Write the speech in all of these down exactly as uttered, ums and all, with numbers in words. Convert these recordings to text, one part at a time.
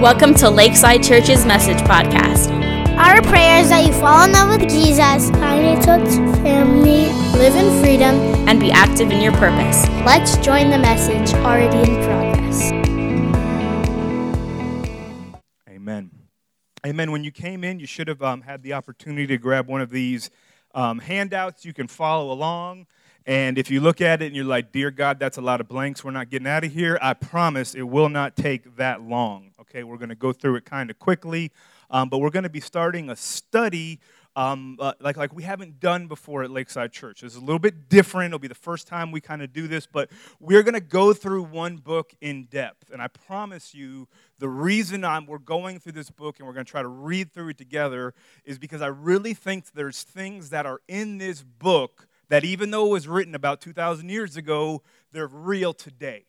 Welcome to Lakeside Church's Message Podcast. Our prayer is that you fall in love with Jesus, find a church family, live in freedom, and be active in your purpose. Let's join the message already in progress. Amen. Amen. When you came in, you should have um, had the opportunity to grab one of these um, handouts. You can follow along. And if you look at it and you're like, dear God, that's a lot of blanks, we're not getting out of here, I promise it will not take that long, okay? We're going to go through it kind of quickly, um, but we're going to be starting a study um, uh, like, like we haven't done before at Lakeside Church. It's a little bit different. It'll be the first time we kind of do this, but we're going to go through one book in depth, and I promise you the reason I'm, we're going through this book and we're going to try to read through it together is because I really think there's things that are in this book that even though it was written about two thousand years ago, they're real today.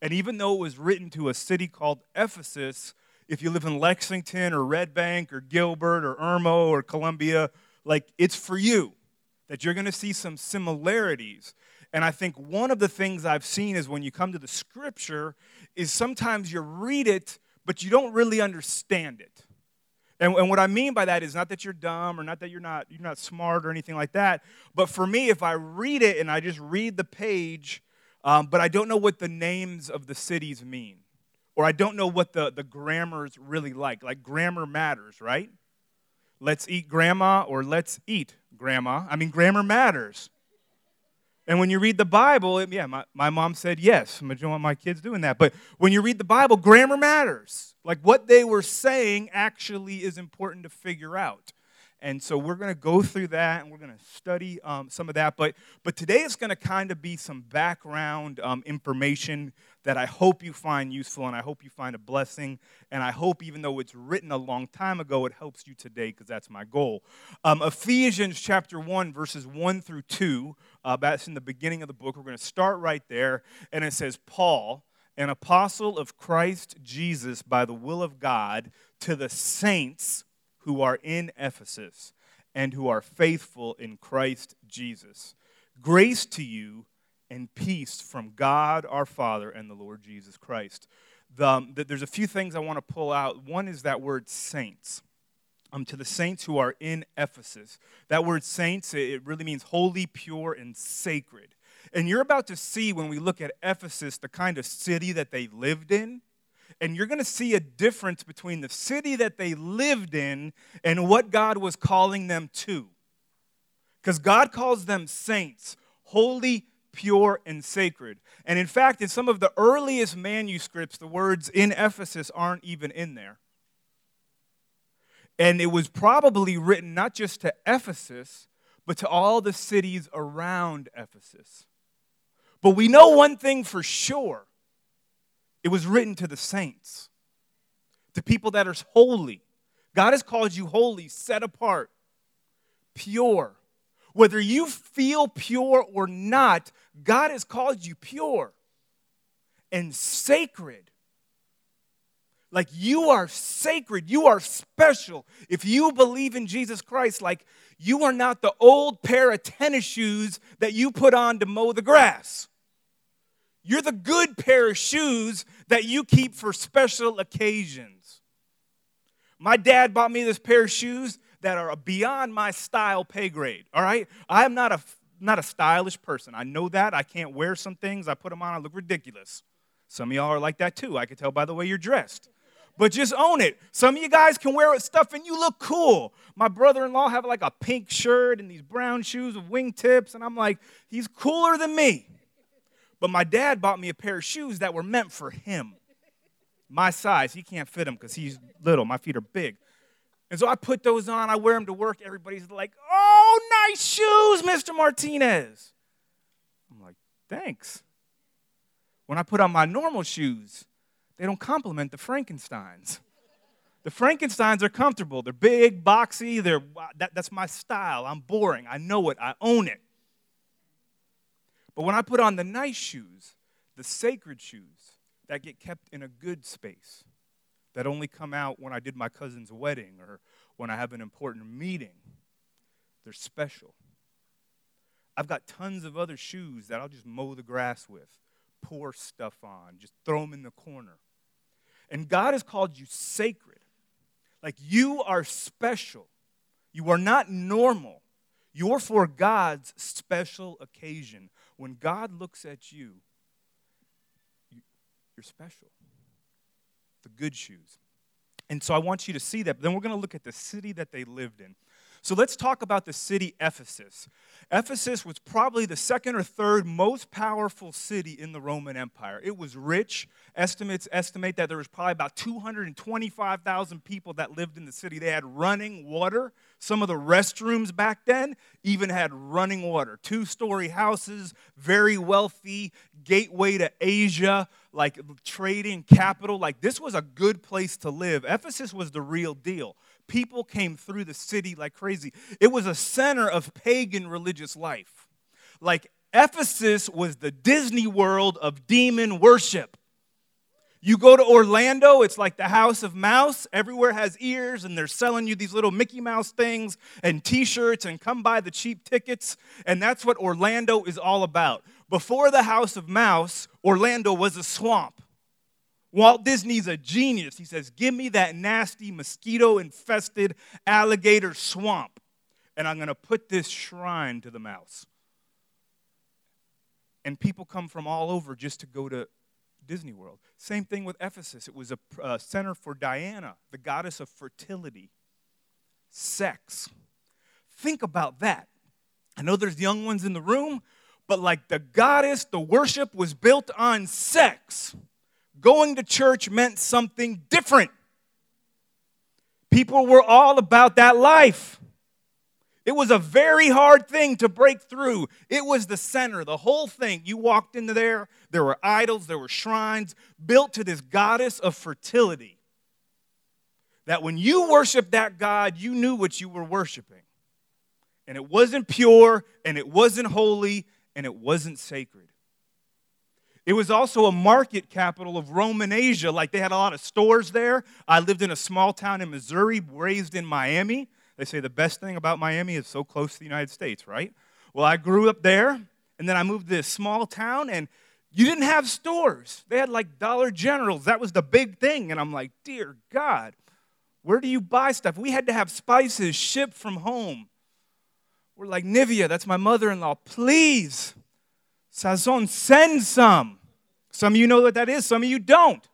And even though it was written to a city called Ephesus, if you live in Lexington or Red Bank or Gilbert or Irmo or Columbia, like, it's for you that you're going to see some similarities. And I think one of the things I've seen is when you come to the Scripture is sometimes you read it, but you don't really understand it. And, and what I mean by that is not that you're dumb or not that you're not you're not smart or anything like that. But for me, if I read it and I just read the page, um, but I don't know what the names of the cities mean, or I don't know what the, the grammar's really like. Like, grammar matters, right? Let's eat grandma or let's eat grandma. I mean, grammar matters. And when you read the Bible, it, yeah, my, my mom said yes. I don't want my kids doing that. But when you read the Bible, grammar matters. Like, what they were saying actually is important to figure out. And so we're going to go through that, and we're going to study um, some of that. But but today it's going to kind of be some background um, information that I hope you find useful, and I hope you find a blessing. And I hope, even though it's written a long time ago, it helps you today, because that's my goal. Um, Ephesians chapter one, verses one through two, uh, that's in the beginning of the book. We're going to start right there. And it says, Paul, an apostle of Christ Jesus by the will of God, to the saints who are in Ephesus and who are faithful in Christ Jesus. Grace to you and peace from God our Father and the Lord Jesus Christ. The, the, there's a few things I want to pull out. One is that word saints. Um, to the saints who are in Ephesus. That word saints, it, it really means holy, pure, and sacred. And you're about to see, when we look at Ephesus, the kind of city that they lived in. And you're going to see a difference between the city that they lived in and what God was calling them to. Because God calls them saints, holy, pure, and sacred. And in fact, in some of the earliest manuscripts, the words in Ephesus aren't even in there. And it was probably written not just to Ephesus, but to all the cities around Ephesus. But we know one thing for sure. It was written to the saints, to people that are holy. God has called you holy, set apart, pure. Whether you feel pure or not, God has called you pure and sacred. Like, you are sacred. You are special. If you believe in Jesus Christ, like, you are not the old pair of tennis shoes that you put on to mow the grass. You're the good pair of shoes that you keep for special occasions. My dad bought me this pair of shoes that are beyond my style pay grade, all right? I am not a, not a stylish person. I know that. I can't wear some things. I put them on, I look ridiculous. Some of y'all are like that too. I can tell by the way you're dressed. But just own it. Some of you guys can wear stuff and you look cool. My brother-in-law have like a pink shirt and these brown shoes with wingtips, and I'm like, he's cooler than me. But my dad bought me a pair of shoes that were meant for him. My size, he can't fit them because he's little. My feet are big. And so I put those on. I wear them to work. Everybody's like, oh, nice shoes, Mister Martinez. I'm like, thanks. When I put on my normal shoes, they don't compliment the Frankensteins. The Frankensteins are comfortable. They're big, boxy. They're that, that's my style. I'm boring. I know it. I own it. But when I put on the nice shoes, the sacred shoes that get kept in a good space, that only come out when I did my cousin's wedding or when I have an important meeting, they're special. I've got tons of other shoes that I'll just mow the grass with, pour stuff on, just throw them in the corner. And God has called you sacred. Like, you are special. You are not normal. You're for God's special occasion. When God looks at you, you're special. The good shoes. And so I want you to see that. But then we're going to look at the city that they lived in. So let's talk about the city Ephesus. Ephesus was probably the second or third most powerful city in the Roman Empire. It was rich. Estimates estimate that there was probably about two hundred twenty-five thousand people that lived in the city. They had running water. Some of the restrooms back then even had running water. Two-story houses, very wealthy, gateway to Asia, like trading capital. Like, this was a good place to live. Ephesus was the real deal. People came through the city like crazy. It was a center of pagan religious life. Like, Ephesus was the Disney World of demon worship. You go to Orlando, it's like the House of Mouse. Everywhere has ears, and they're selling you these little Mickey Mouse things and T-shirts, and come buy the cheap tickets. And that's what Orlando is all about. Before the House of Mouse, Orlando was a swamp. Walt Disney's a genius. He says, give me that nasty mosquito-infested alligator swamp, and I'm going to put this shrine to the mouse. And people come from all over just to go to Disney World. Same thing with Ephesus. It was a uh, center for Diana, the goddess of fertility, sex. Think about that. I know there's young ones in the room, but like the goddess, the worship was built on sex. Going to church meant something different. People were all about that life. It was a very hard thing to break through. It was the center, the whole thing. You walked into there, there were idols, there were shrines built to this goddess of fertility. That when you worshiped that god, you knew what you were worshiping. And it wasn't pure, and it wasn't holy, and it wasn't sacred. It was also a market capital of Roman Asia. Like, they had a lot of stores there. I lived in a small town in Missouri, raised in Miami. They say the best thing about Miami is so close to the United States, right? Well, I grew up there, and then I moved to this small town, and you didn't have stores. They had, like, Dollar Generals. That was the big thing. And I'm like, dear God, where do you buy stuff? We had to have spices shipped from home. We're like, Nivea, that's my mother-in-law, please. Sazon, send some. Some of you know what that is. Some of you don't.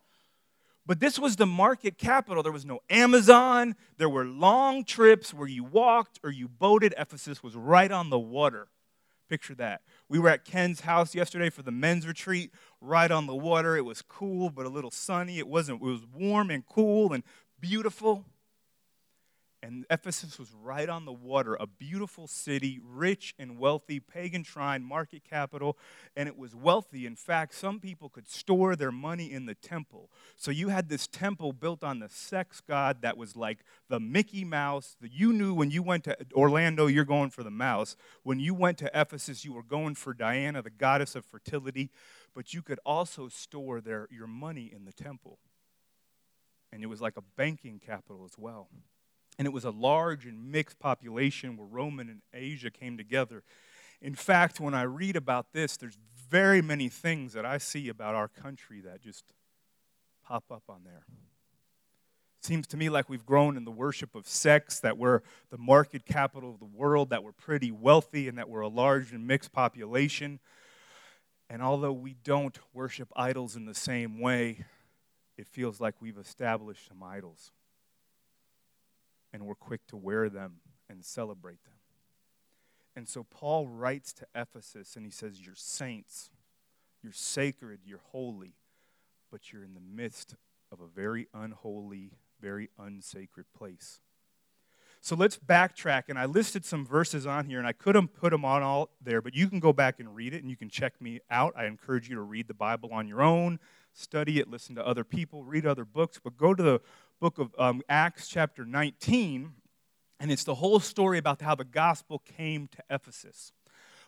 But this was the market capital. There was no Amazon. There were long trips where you walked or you boated. Ephesus was right on the water. Picture that. We were at Ken's house yesterday for the men's retreat, right on the water. It was cool but a little sunny. It wasn't. It was warm and cool and beautiful. And Ephesus was right on the water, a beautiful city, rich and wealthy, pagan shrine, market capital, and it was wealthy. In fact, some people could store their money in the temple. So you had this temple built on the sex god that was like the Mickey Mouse. You knew when you went to Orlando, you're going for the mouse. When you went to Ephesus, you were going for Diana, the goddess of fertility. But you could also store their, your money in the temple. And it was like a banking capital as well. And it was a large and mixed population where Roman and Asia came together. In fact, when I read about this, there's very many things that I see about our country that just pop up on there. It seems to me like we've grown in the worship of sex, that we're the market capital of the world, that we're pretty wealthy, and that we're a large and mixed population. And although we don't worship idols in the same way, it feels like we've established some idols. And we're quick to wear them and celebrate them. And so Paul writes to Ephesus, and he says, you're saints, you're sacred, you're holy, but you're in the midst of a very unholy, very unsacred place. So let's backtrack, and I listed some verses on here, and I couldn't put them on all there, but you can go back and read it, and you can check me out. I encourage you to read the Bible on your own, study it, listen to other people, read other books, but go to the book of um, Acts chapter nineteen, and it's the whole story about how the gospel came to Ephesus.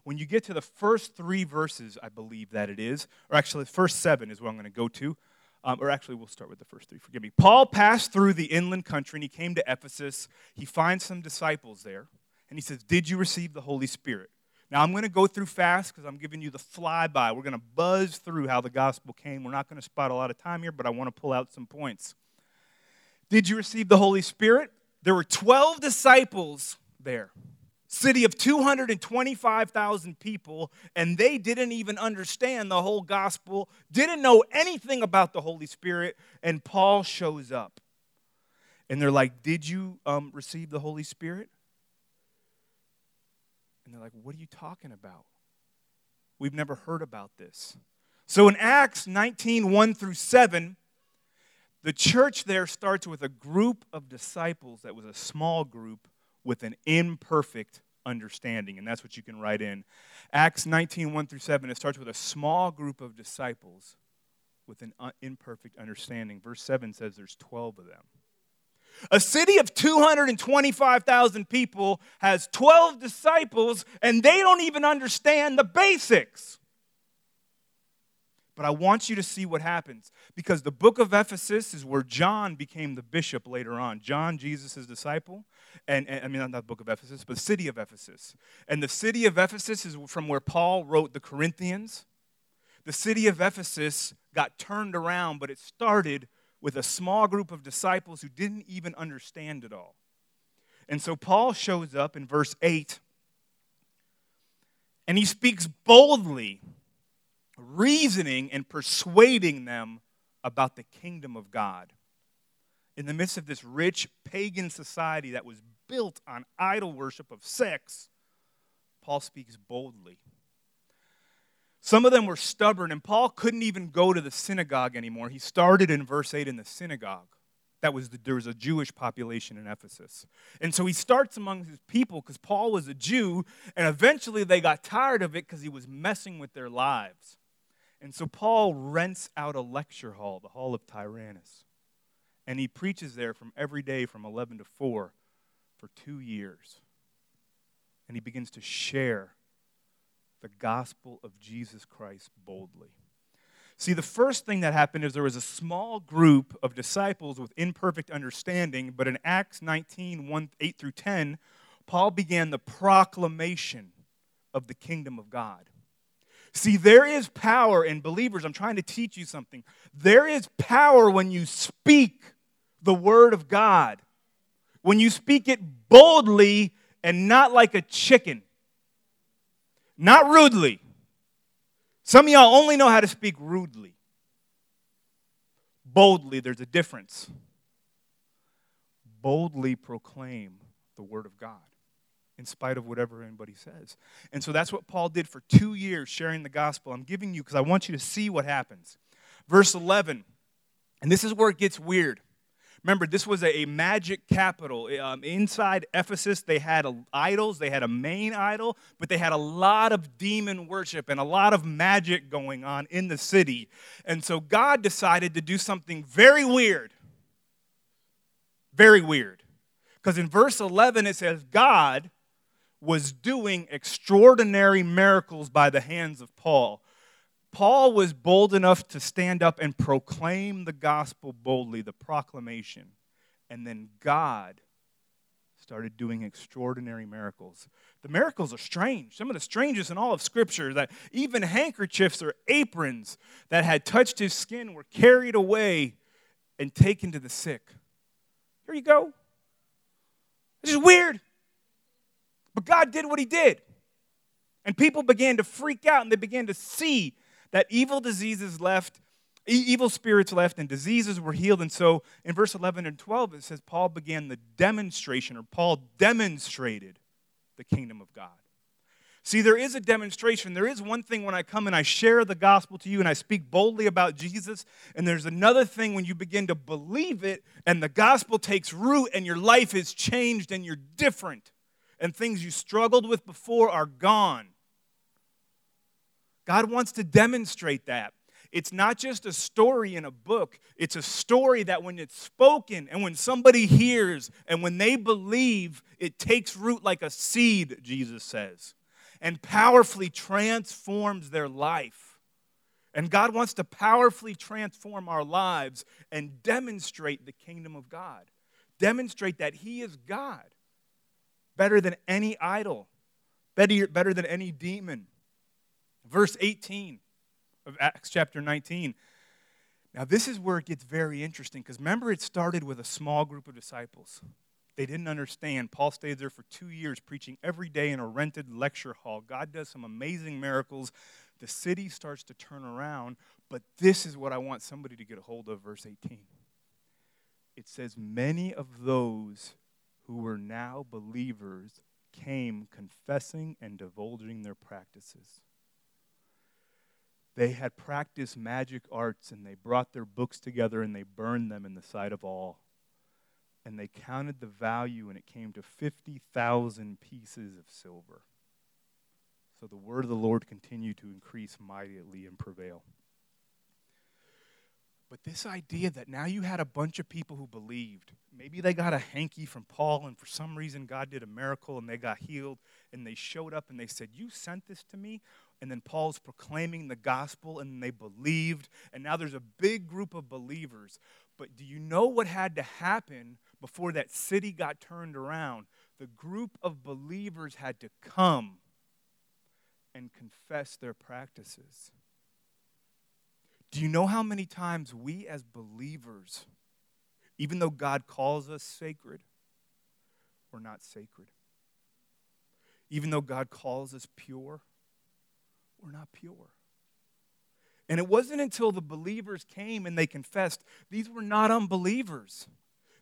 When you get to the first three verses, I believe that it is, or actually the first seven is what I'm going to go to, um, or actually we'll start with the first three, forgive me. Paul passed through the inland country, and he came to Ephesus. He finds some disciples there, and he says, did you receive the Holy Spirit? Now, I'm going to go through fast because I'm giving you the flyby. We're going to buzz through how the gospel came. We're not going to spot a lot of time here, but I want to pull out some points. Did you receive the Holy Spirit? There were twelve disciples there, city of two hundred twenty-five thousand people, and they didn't even understand the whole gospel, didn't know anything about the Holy Spirit, and Paul shows up. And they're like, did you um, receive the Holy Spirit? And they're like, what are you talking about? We've never heard about this. So in Acts nineteen, one through seven, the church there starts with a group of disciples that was a small group with an imperfect understanding. And that's what you can write in. Acts nineteen, one through seven, it starts with a small group of disciples with an imperfect understanding. Verse seven says there's twelve of them. A city of two hundred twenty-five thousand people has twelve disciples, and they don't even understand the basics. But I want you to see what happens, because the book of Ephesus is where John became the bishop later on. John, Jesus' disciple, and, and I mean, not the book of Ephesus, but the city of Ephesus. And the city of Ephesus is from where Paul wrote the Corinthians. The city of Ephesus got turned around, but it started with a small group of disciples who didn't even understand it all. And so Paul shows up in verse eight, and he speaks boldly, reasoning and persuading them about the kingdom of God. In the midst of this rich pagan society that was built on idol worship of sex, Paul speaks boldly. Some of them were stubborn, and Paul couldn't even go to the synagogue anymore. He started in verse eight in the synagogue. That was the, there was a Jewish population in Ephesus. And so he starts among his people because Paul was a Jew, and eventually they got tired of it because he was messing with their lives. And so Paul rents out a lecture hall, the Hall of Tyrannus, and he preaches there from every day from eleven to four for two years. And he begins to share the gospel of Jesus Christ boldly. See, the first thing that happened is there was a small group of disciples with imperfect understanding, but in Acts nineteen, one, eight through ten, Paul began the proclamation of the kingdom of God. See, there is power in believers. I'm trying to teach you something. There is power when you speak the word of God, when you speak it boldly and not like a chicken. Not rudely. Some of y'all only know how to speak rudely. Boldly, there's a difference. Boldly proclaim the word of God in spite of whatever anybody says. And so that's what Paul did for two years, sharing the gospel. I'm giving you because I want you to see what happens. Verse eleven, and this is where it gets weird. Remember, this was a magic capital. Um, inside Ephesus, they had a, idols. They had a main idol, but they had a lot of demon worship and a lot of magic going on in the city. And so God decided to do something very weird. Very weird. Because in verse eleven, it says, God was doing extraordinary miracles by the hands of Paul. Paul was bold enough to stand up and proclaim the gospel boldly, the proclamation. And then God started doing extraordinary miracles. The miracles are strange. Some of the strangest in all of Scripture, that even handkerchiefs or aprons that had touched his skin were carried away and taken to the sick. Here you go. This is weird. But God did what he did. And people began to freak out, and they began to see that evil diseases left, evil spirits left, and diseases were healed. And so in verse eleven and twelve, it says Paul began the demonstration, or Paul demonstrated the kingdom of God. See, there is a demonstration. There is one thing when I come and I share the gospel to you and I speak boldly about Jesus, and there's another thing when you begin to believe it and the gospel takes root and your life is changed and you're different and things you struggled with before are gone. God wants to demonstrate that. It's not just a story in a book. It's a story that when it's spoken and when somebody hears and when they believe, it takes root like a seed, Jesus says, and powerfully transforms their life. And God wants to powerfully transform our lives and demonstrate the kingdom of God. Demonstrate that He is God, better than any idol, better, better than any demon. Verse eighteen of Acts chapter nineteen. Now, this is where it gets very interesting, because remember, it started with a small group of disciples. They didn't understand. Paul stayed there for two years, preaching every day in a rented lecture hall. God does some amazing miracles. The city starts to turn around, but this is what I want somebody to get a hold of, verse eighteen. It says, many of those who were now believers came confessing and divulging their practices. They had practiced magic arts, and they brought their books together, and they burned them in the sight of all. And they counted the value, and it came to fifty thousand pieces of silver. So the word of the Lord continued to increase mightily and prevail. But this idea that now you had a bunch of people who believed. Maybe they got a hanky from Paul, and for some reason God did a miracle, and they got healed, and they showed up, and they said, you sent this to me? And then Paul's proclaiming the gospel, and they believed. And now there's a big group of believers. But do you know what had to happen before that city got turned around? The group of believers had to come and confess their practices. Do you know how many times we as believers, even though God calls us sacred, we're not sacred? Even though God calls us pure, we're not pure. And it wasn't until the believers came and they confessed. These were not unbelievers.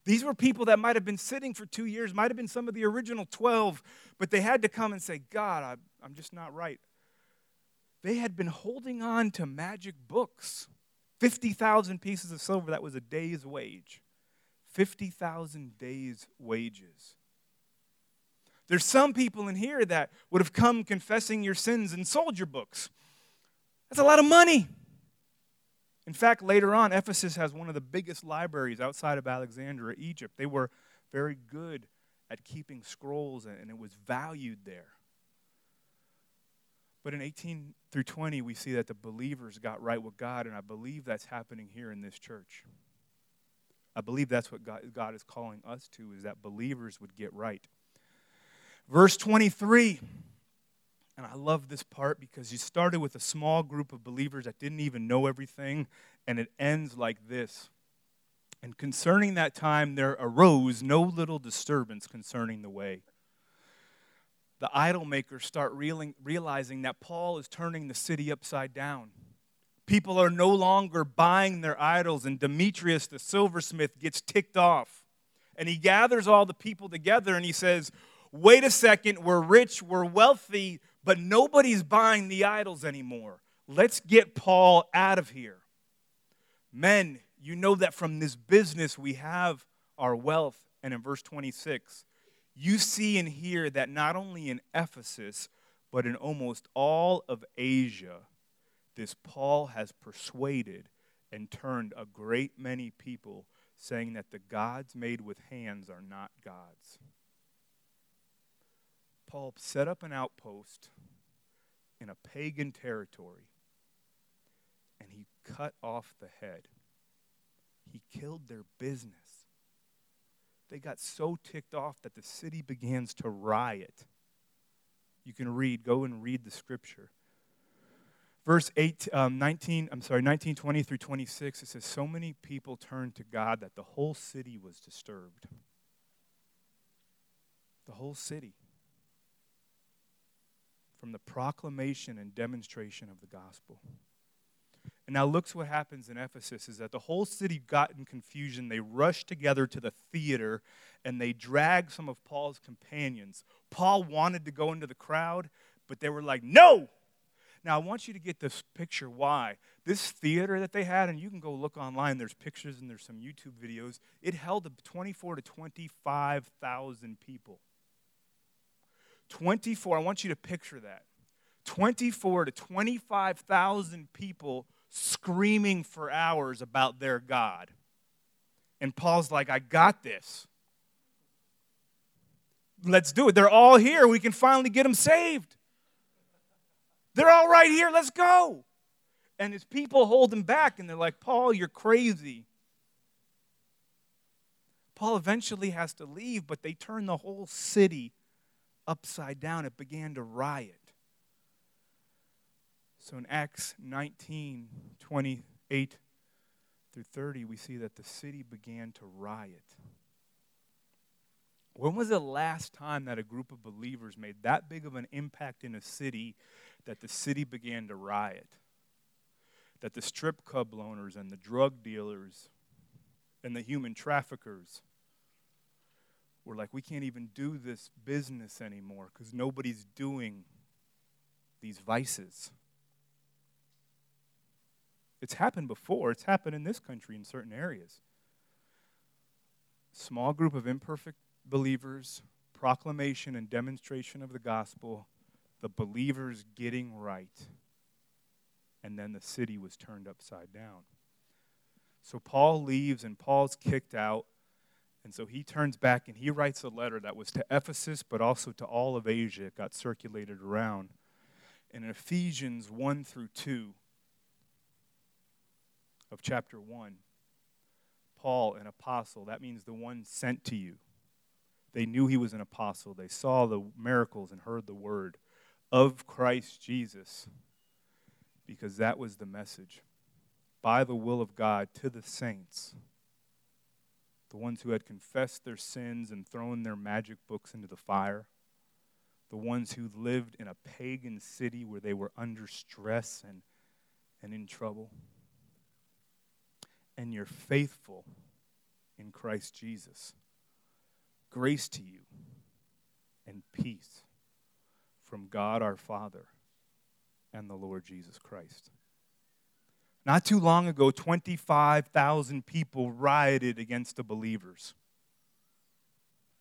These were people that might have been sitting for two years, might have been some of the original twelve, but they had to come and say, God, I, I'm just not right. They had been holding on to magic books. fifty thousand pieces of silver, that was a day's wage. fifty thousand days' wages. There's some people in here that would have come confessing your sins and sold your books. That's a lot of money. In fact, later on, Ephesus has one of the biggest libraries outside of Alexandria, Egypt. They were very good at keeping scrolls, and it was valued there. But in eighteen through twenty, we see that the believers got right with God, and I believe that's happening here in this church. I believe that's what God, God is calling us to, is that believers would get right. Verse twenty-three, and I love this part because you started with a small group of believers that didn't even know everything, and it ends like this. And concerning that time, there arose no little disturbance concerning the way. The idol makers start realizing that Paul is turning the city upside down. People are no longer buying their idols, and Demetrius, the silversmith, gets ticked off. And he gathers all the people together, and he says, wait a second, we're rich, we're wealthy, but nobody's buying the idols anymore. Let's get Paul out of here. Men, you know that from this business we have our wealth. And in verse twenty-six, you see and hear that not only in Ephesus, but in almost all of Asia, this Paul has persuaded and turned a great many people, saying that the gods made with hands are not gods. Paul set up an outpost in a pagan territory, and he cut off the head. He killed their business. They got so ticked off that the city begins to riot. You can read, go and read the scripture. Verse eight, um, nineteen, I'm sorry, nineteen, twenty through twenty-six, it says, so many people turned to God that the whole city was disturbed. The whole city. From the proclamation and demonstration of the gospel. And now look what happens in Ephesus is that the whole city got in confusion. They rushed together to the theater, and they dragged some of Paul's companions. Paul wanted to go into the crowd, but they were like, no! Now I want you to get this picture why. This theater that they had, and you can go look online, there's pictures and there's some YouTube videos, it held twenty-four to twenty-five thousand people. twenty-four, I want you to picture that. twenty-four to twenty-five thousand people screaming for hours about their God. And Paul's like, I got this. Let's do it. They're all here. We can finally get them saved. They're all right here. Let's go. And his people hold him back, and they're like, Paul, you're crazy. Paul eventually has to leave, but they turn the whole city upside down. It began to riot. So in Acts nineteen, twenty-eight through thirty, we see that the city began to riot. When was the last time that a group of believers made that big of an impact in a city that the city began to riot? That the strip club owners and the drug dealers and the human traffickers were like, we can't even do this business anymore because nobody's doing these vices. It's happened before. It's happened in this country in certain areas. Small group of imperfect believers, proclamation and demonstration of the gospel, the believers getting right, and then the city was turned upside down. So Paul leaves and Paul's kicked out, and so he turns back and he writes a letter that was to Ephesus but also to all of Asia. It got circulated around. And in Ephesians one through two of chapter one, Paul, an apostle, that means the one sent to you. They knew he was an apostle. They saw the miracles and heard the word of Christ Jesus, because that was the message. By the will of God to the saints, the ones who had confessed their sins and thrown their magic books into the fire, the ones who lived in a pagan city where they were under stress and, and in trouble. And you're faithful in Christ Jesus. Grace to you and peace from God our Father and the Lord Jesus Christ. Not too long ago, twenty-five thousand people rioted against the believers,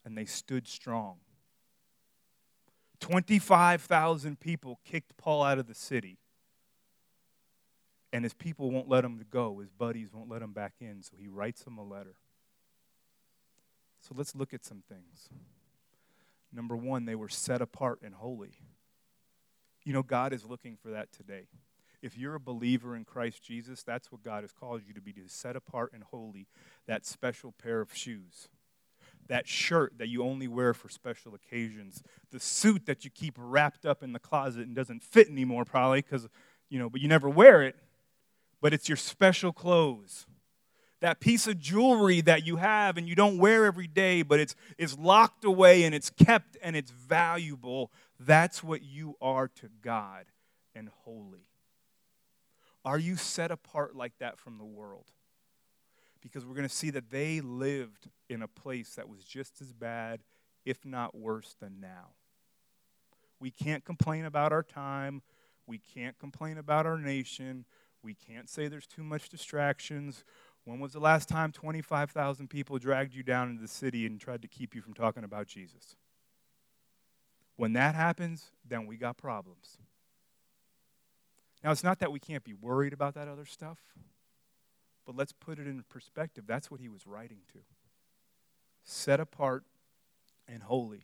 and they stood strong. twenty-five thousand people kicked Paul out of the city, and his people won't let him go. His buddies won't let him back in, so he writes them a letter. So let's look at some things. Number one, they were set apart and holy. You know, God is looking for that today. If you're a believer in Christ Jesus, that's what God has called you to be, to set apart and holy, that special pair of shoes, that shirt that you only wear for special occasions, the suit that you keep wrapped up in the closet and doesn't fit anymore probably because, you know, but you never wear it, but it's your special clothes. That piece of jewelry that you have and you don't wear every day, but it's, it's locked away and it's kept and it's valuable. That's what you are to God and holy. Are you set apart like that from the world? Because we're going to see that they lived in a place that was just as bad, if not worse, than now. We can't complain about our time. We can't complain about our nation. We can't say there's too much distractions. When was the last time twenty-five thousand people dragged you down into the city and tried to keep you from talking about Jesus? When that happens, then we got problems. Now, it's not that we can't be worried about that other stuff, but let's put it in perspective. That's what he was writing to. Set apart and holy.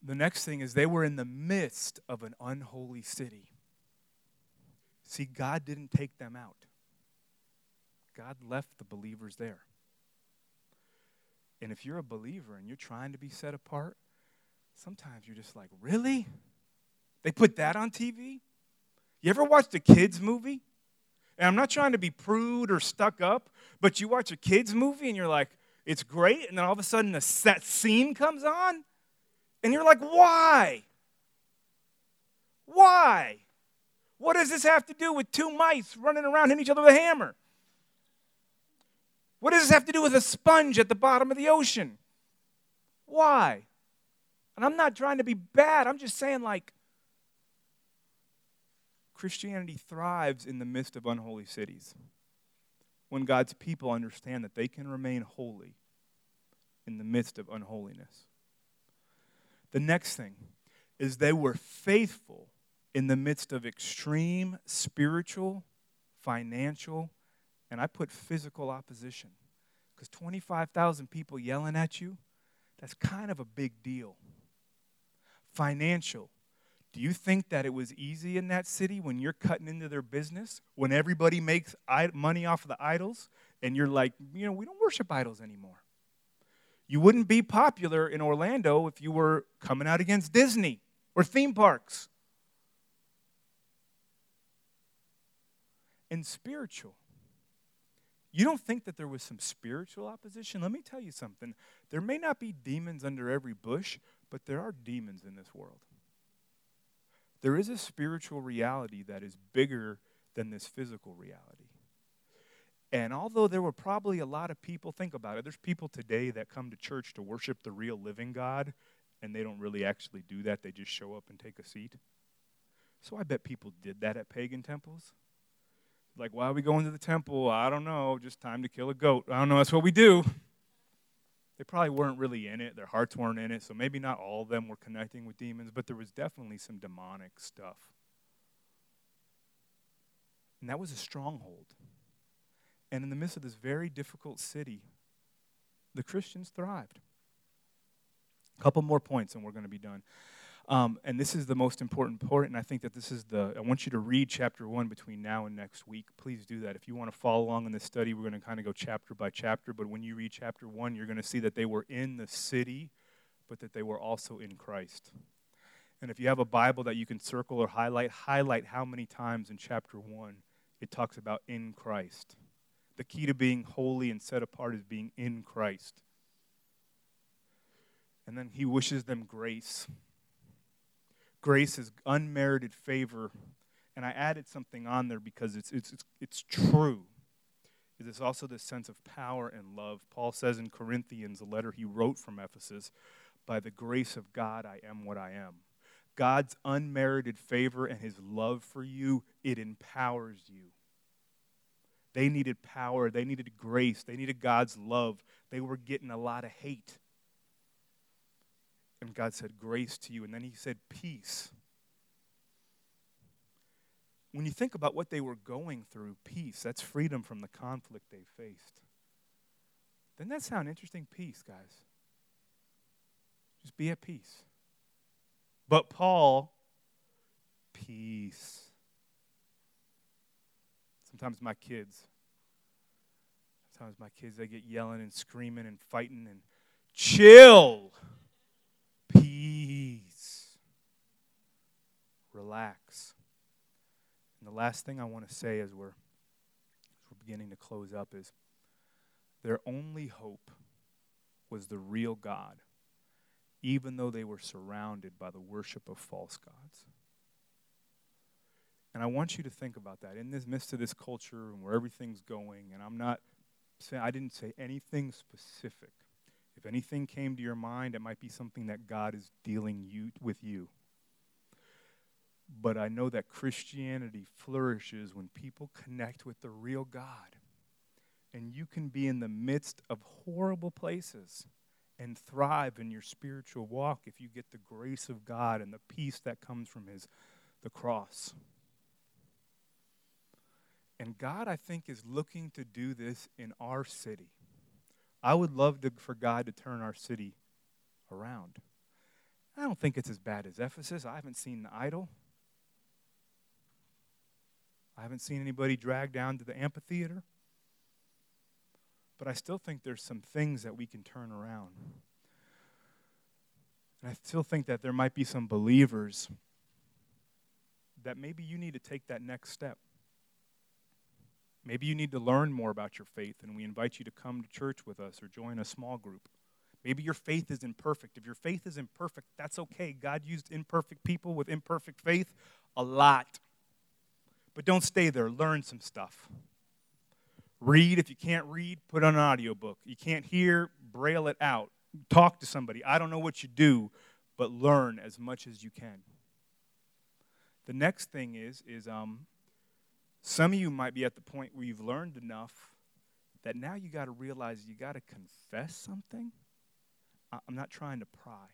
The next thing is they were in the midst of an unholy city. See, God didn't take them out. God left the believers there. And if you're a believer and you're trying to be set apart, sometimes you're just like, really? They put that on T V? You ever watched a kids movie? And I'm not trying to be prude or stuck up, but you watch a kids movie and you're like, it's great, and then all of a sudden a set scene comes on, and you're like, why? Why? What does this have to do with two mice running around hitting each other with a hammer? What does this have to do with a sponge at the bottom of the ocean? Why? And I'm not trying to be bad. I'm just saying, like, Christianity thrives in the midst of unholy cities when God's people understand that they can remain holy in the midst of unholiness. The next thing is they were faithful in the midst of extreme spiritual, financial, and I put physical opposition, because twenty-five thousand people yelling at you, that's kind of a big deal. Financial. Do you think that it was easy in that city when you're cutting into their business, when everybody makes money off of the idols, and you're like, you know, we don't worship idols anymore. You wouldn't be popular in Orlando if you were coming out against Disney or theme parks. And spiritual. You don't think that there was some spiritual opposition? Let me tell you something. There may not be demons under every bush, but there are demons in this world. There is a spiritual reality that is bigger than this physical reality. And although there were probably a lot of people, think about it, there's people today that come to church to worship the real living God, and they don't really actually do that. They just show up and take a seat. So I bet people did that at pagan temples. Like, why are we going to the temple? I don't know, just time to kill a goat. I don't know, that's what we do. They probably weren't really in it. Their hearts weren't in it, so maybe not all of them were connecting with demons, but there was definitely some demonic stuff. And that was a stronghold. And in the midst of this very difficult city, the Christians thrived. A couple more points, and we're going to be done. Um, and this is the most important part, and I think that this is the, I want you to read chapter one between now and next week. Please do that. If you want to follow along in this study, we're going to kind of go chapter by chapter, but when you read chapter one, you're going to see that they were in the city, but that they were also in Christ. And if you have a Bible that you can circle or highlight, highlight how many times in chapter one it talks about in Christ. The key to being holy and set apart is being in Christ. And then he wishes them grace. Grace is unmerited favor, and I added something on there because it's it's it's, it's true. There's also this sense of power and love. Paul says in Corinthians, a letter he wrote from Ephesus, by the grace of God, I am what I am. God's unmerited favor and his love for you, it empowers you. They needed power. They needed grace. They needed God's love. They were getting a lot of hate. And God said, grace to you. And then he said, peace. When you think about what they were going through, peace, that's freedom from the conflict they faced. Doesn't that sound interesting? Peace, guys. Just be at peace. But Paul, peace. Sometimes my kids, sometimes my kids, they get yelling and screaming and fighting and chill. Peace. Relax. And the last thing I want to say as we're, as we're beginning to close up is their only hope was the real God, even though they were surrounded by the worship of false gods. And I want you to think about that. In this midst of this culture and where everything's going, and I'm not saying, I didn't say anything specific. If anything came to your mind, it might be something that God is dealing you with you. But I know that Christianity flourishes when people connect with the real God. And you can be in the midst of horrible places and thrive in your spiritual walk if you get the grace of God and the peace that comes from his, the cross. And God, I think, is looking to do this in our city. I would love to, for God to turn our city around. I don't think it's as bad as Ephesus. I haven't seen the idol. I haven't seen anybody dragged down to the amphitheater. But I still think there's some things that we can turn around. And I still think that there might be some believers that maybe you need to take that next step. Maybe you need to learn more about your faith, and we invite you to come to church with us or join a small group. Maybe your faith is imperfect. If your faith is imperfect, that's okay. God used imperfect people with imperfect faith a lot. But don't stay there. Learn some stuff. Read. If you can't read, put on an audiobook. You can't hear, braille it out. Talk to somebody. I don't know what you do, but learn as much as you can. The next thing is, is um. Some of you might be at the point where you've learned enough that now you got to realize you got to confess something. I'm not trying to pry,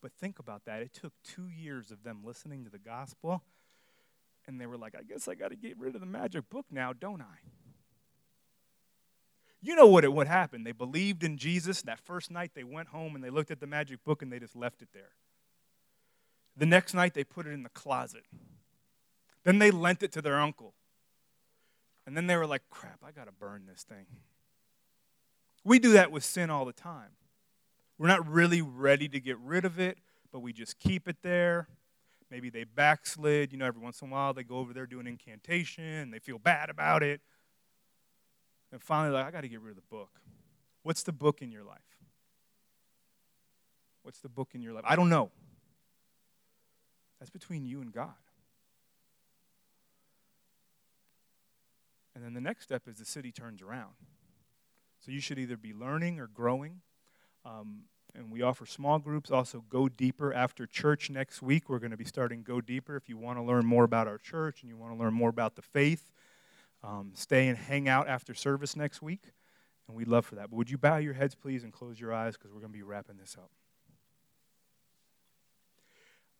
but think about that. It took two years of them listening to the gospel, and they were like, I guess I got to get rid of the magic book now, don't I? You know what it would happen. They believed in Jesus. That first night they went home, and they looked at the magic book, and they just left it there. The next night they put it in the closet. Then they lent it to their uncle. And then they were like, crap, I got to burn this thing. We do that with sin all the time. We're not really ready to get rid of it, but we just keep it there. Maybe they backslid. You know, every once in a while they go over there, do an incantation, and they feel bad about it. And finally, like, I got to get rid of the book. What's the book in your life? What's the book in your life? I don't know. That's between you and God. And then the next step is the city turns around. So you should either be learning or growing. Um, and we offer small groups. Also, Go Deeper after church next week. We're going to be starting Go Deeper. If you want to learn more about our church and you want to learn more about the faith, um, stay and hang out after service next week. And we'd love for that. But would you bow your heads, please, and close your eyes, because we're going to be wrapping this up.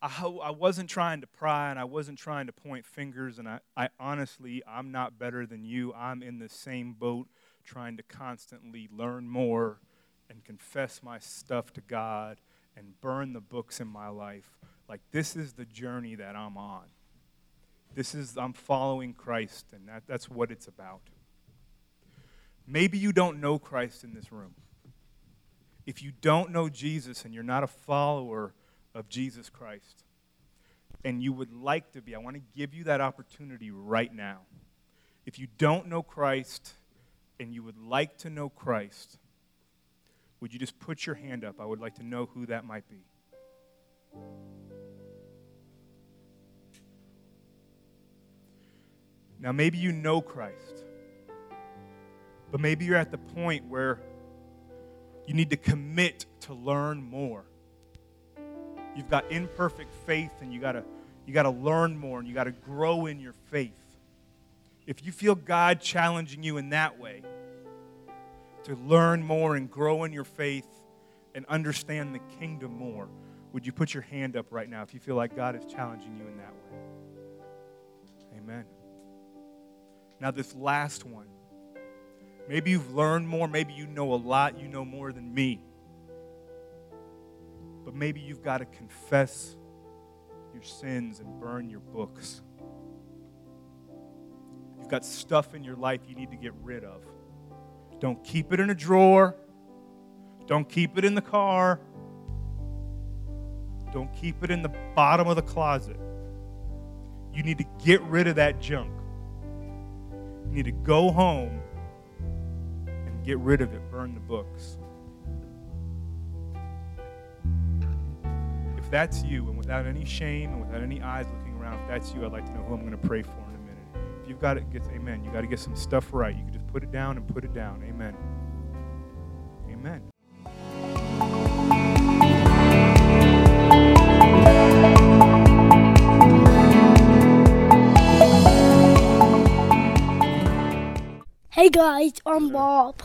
I wasn't trying to pry, and I wasn't trying to point fingers, and I, I honestly, I'm not better than you. I'm in the same boat trying to constantly learn more and confess my stuff to God and burn the books in my life. Like, this is the journey that I'm on. This is, I'm following Christ, and that, that's what it's about. Maybe you don't know Christ in this room. If you don't know Jesus and you're not a follower of Jesus Christ, and you would like to be, I want to give you that opportunity right now. If you don't know Christ and you would like to know Christ, would you just put your hand up? I would like to know who that might be. Now, maybe you know Christ, but maybe you're at the point where you need to commit to learn more. You've got imperfect faith, and you gotta you gotta learn more, and you gotta grow in your faith. If you feel God challenging you in that way, to learn more and grow in your faith and understand the kingdom more, would you put your hand up right now if you feel like God is challenging you in that way? Amen. Now this last one. Maybe you've learned more, maybe you know a lot, you know more than me. But maybe you've got to confess your sins and burn your books. You've got stuff in your life you need to get rid of. Don't keep it in a drawer. Don't keep it in the car. Don't keep it in the bottom of the closet. You need to get rid of that junk. You need to go home and get rid of it. Burn the books. That's you, and without any shame and without any eyes looking around, if that's you, I'd like to know who I'm going to pray for in a minute. If you've got it, get, amen. You got to get some stuff right. You can just put it down and put it down. Amen. Amen. Hey guys, I'm Bob.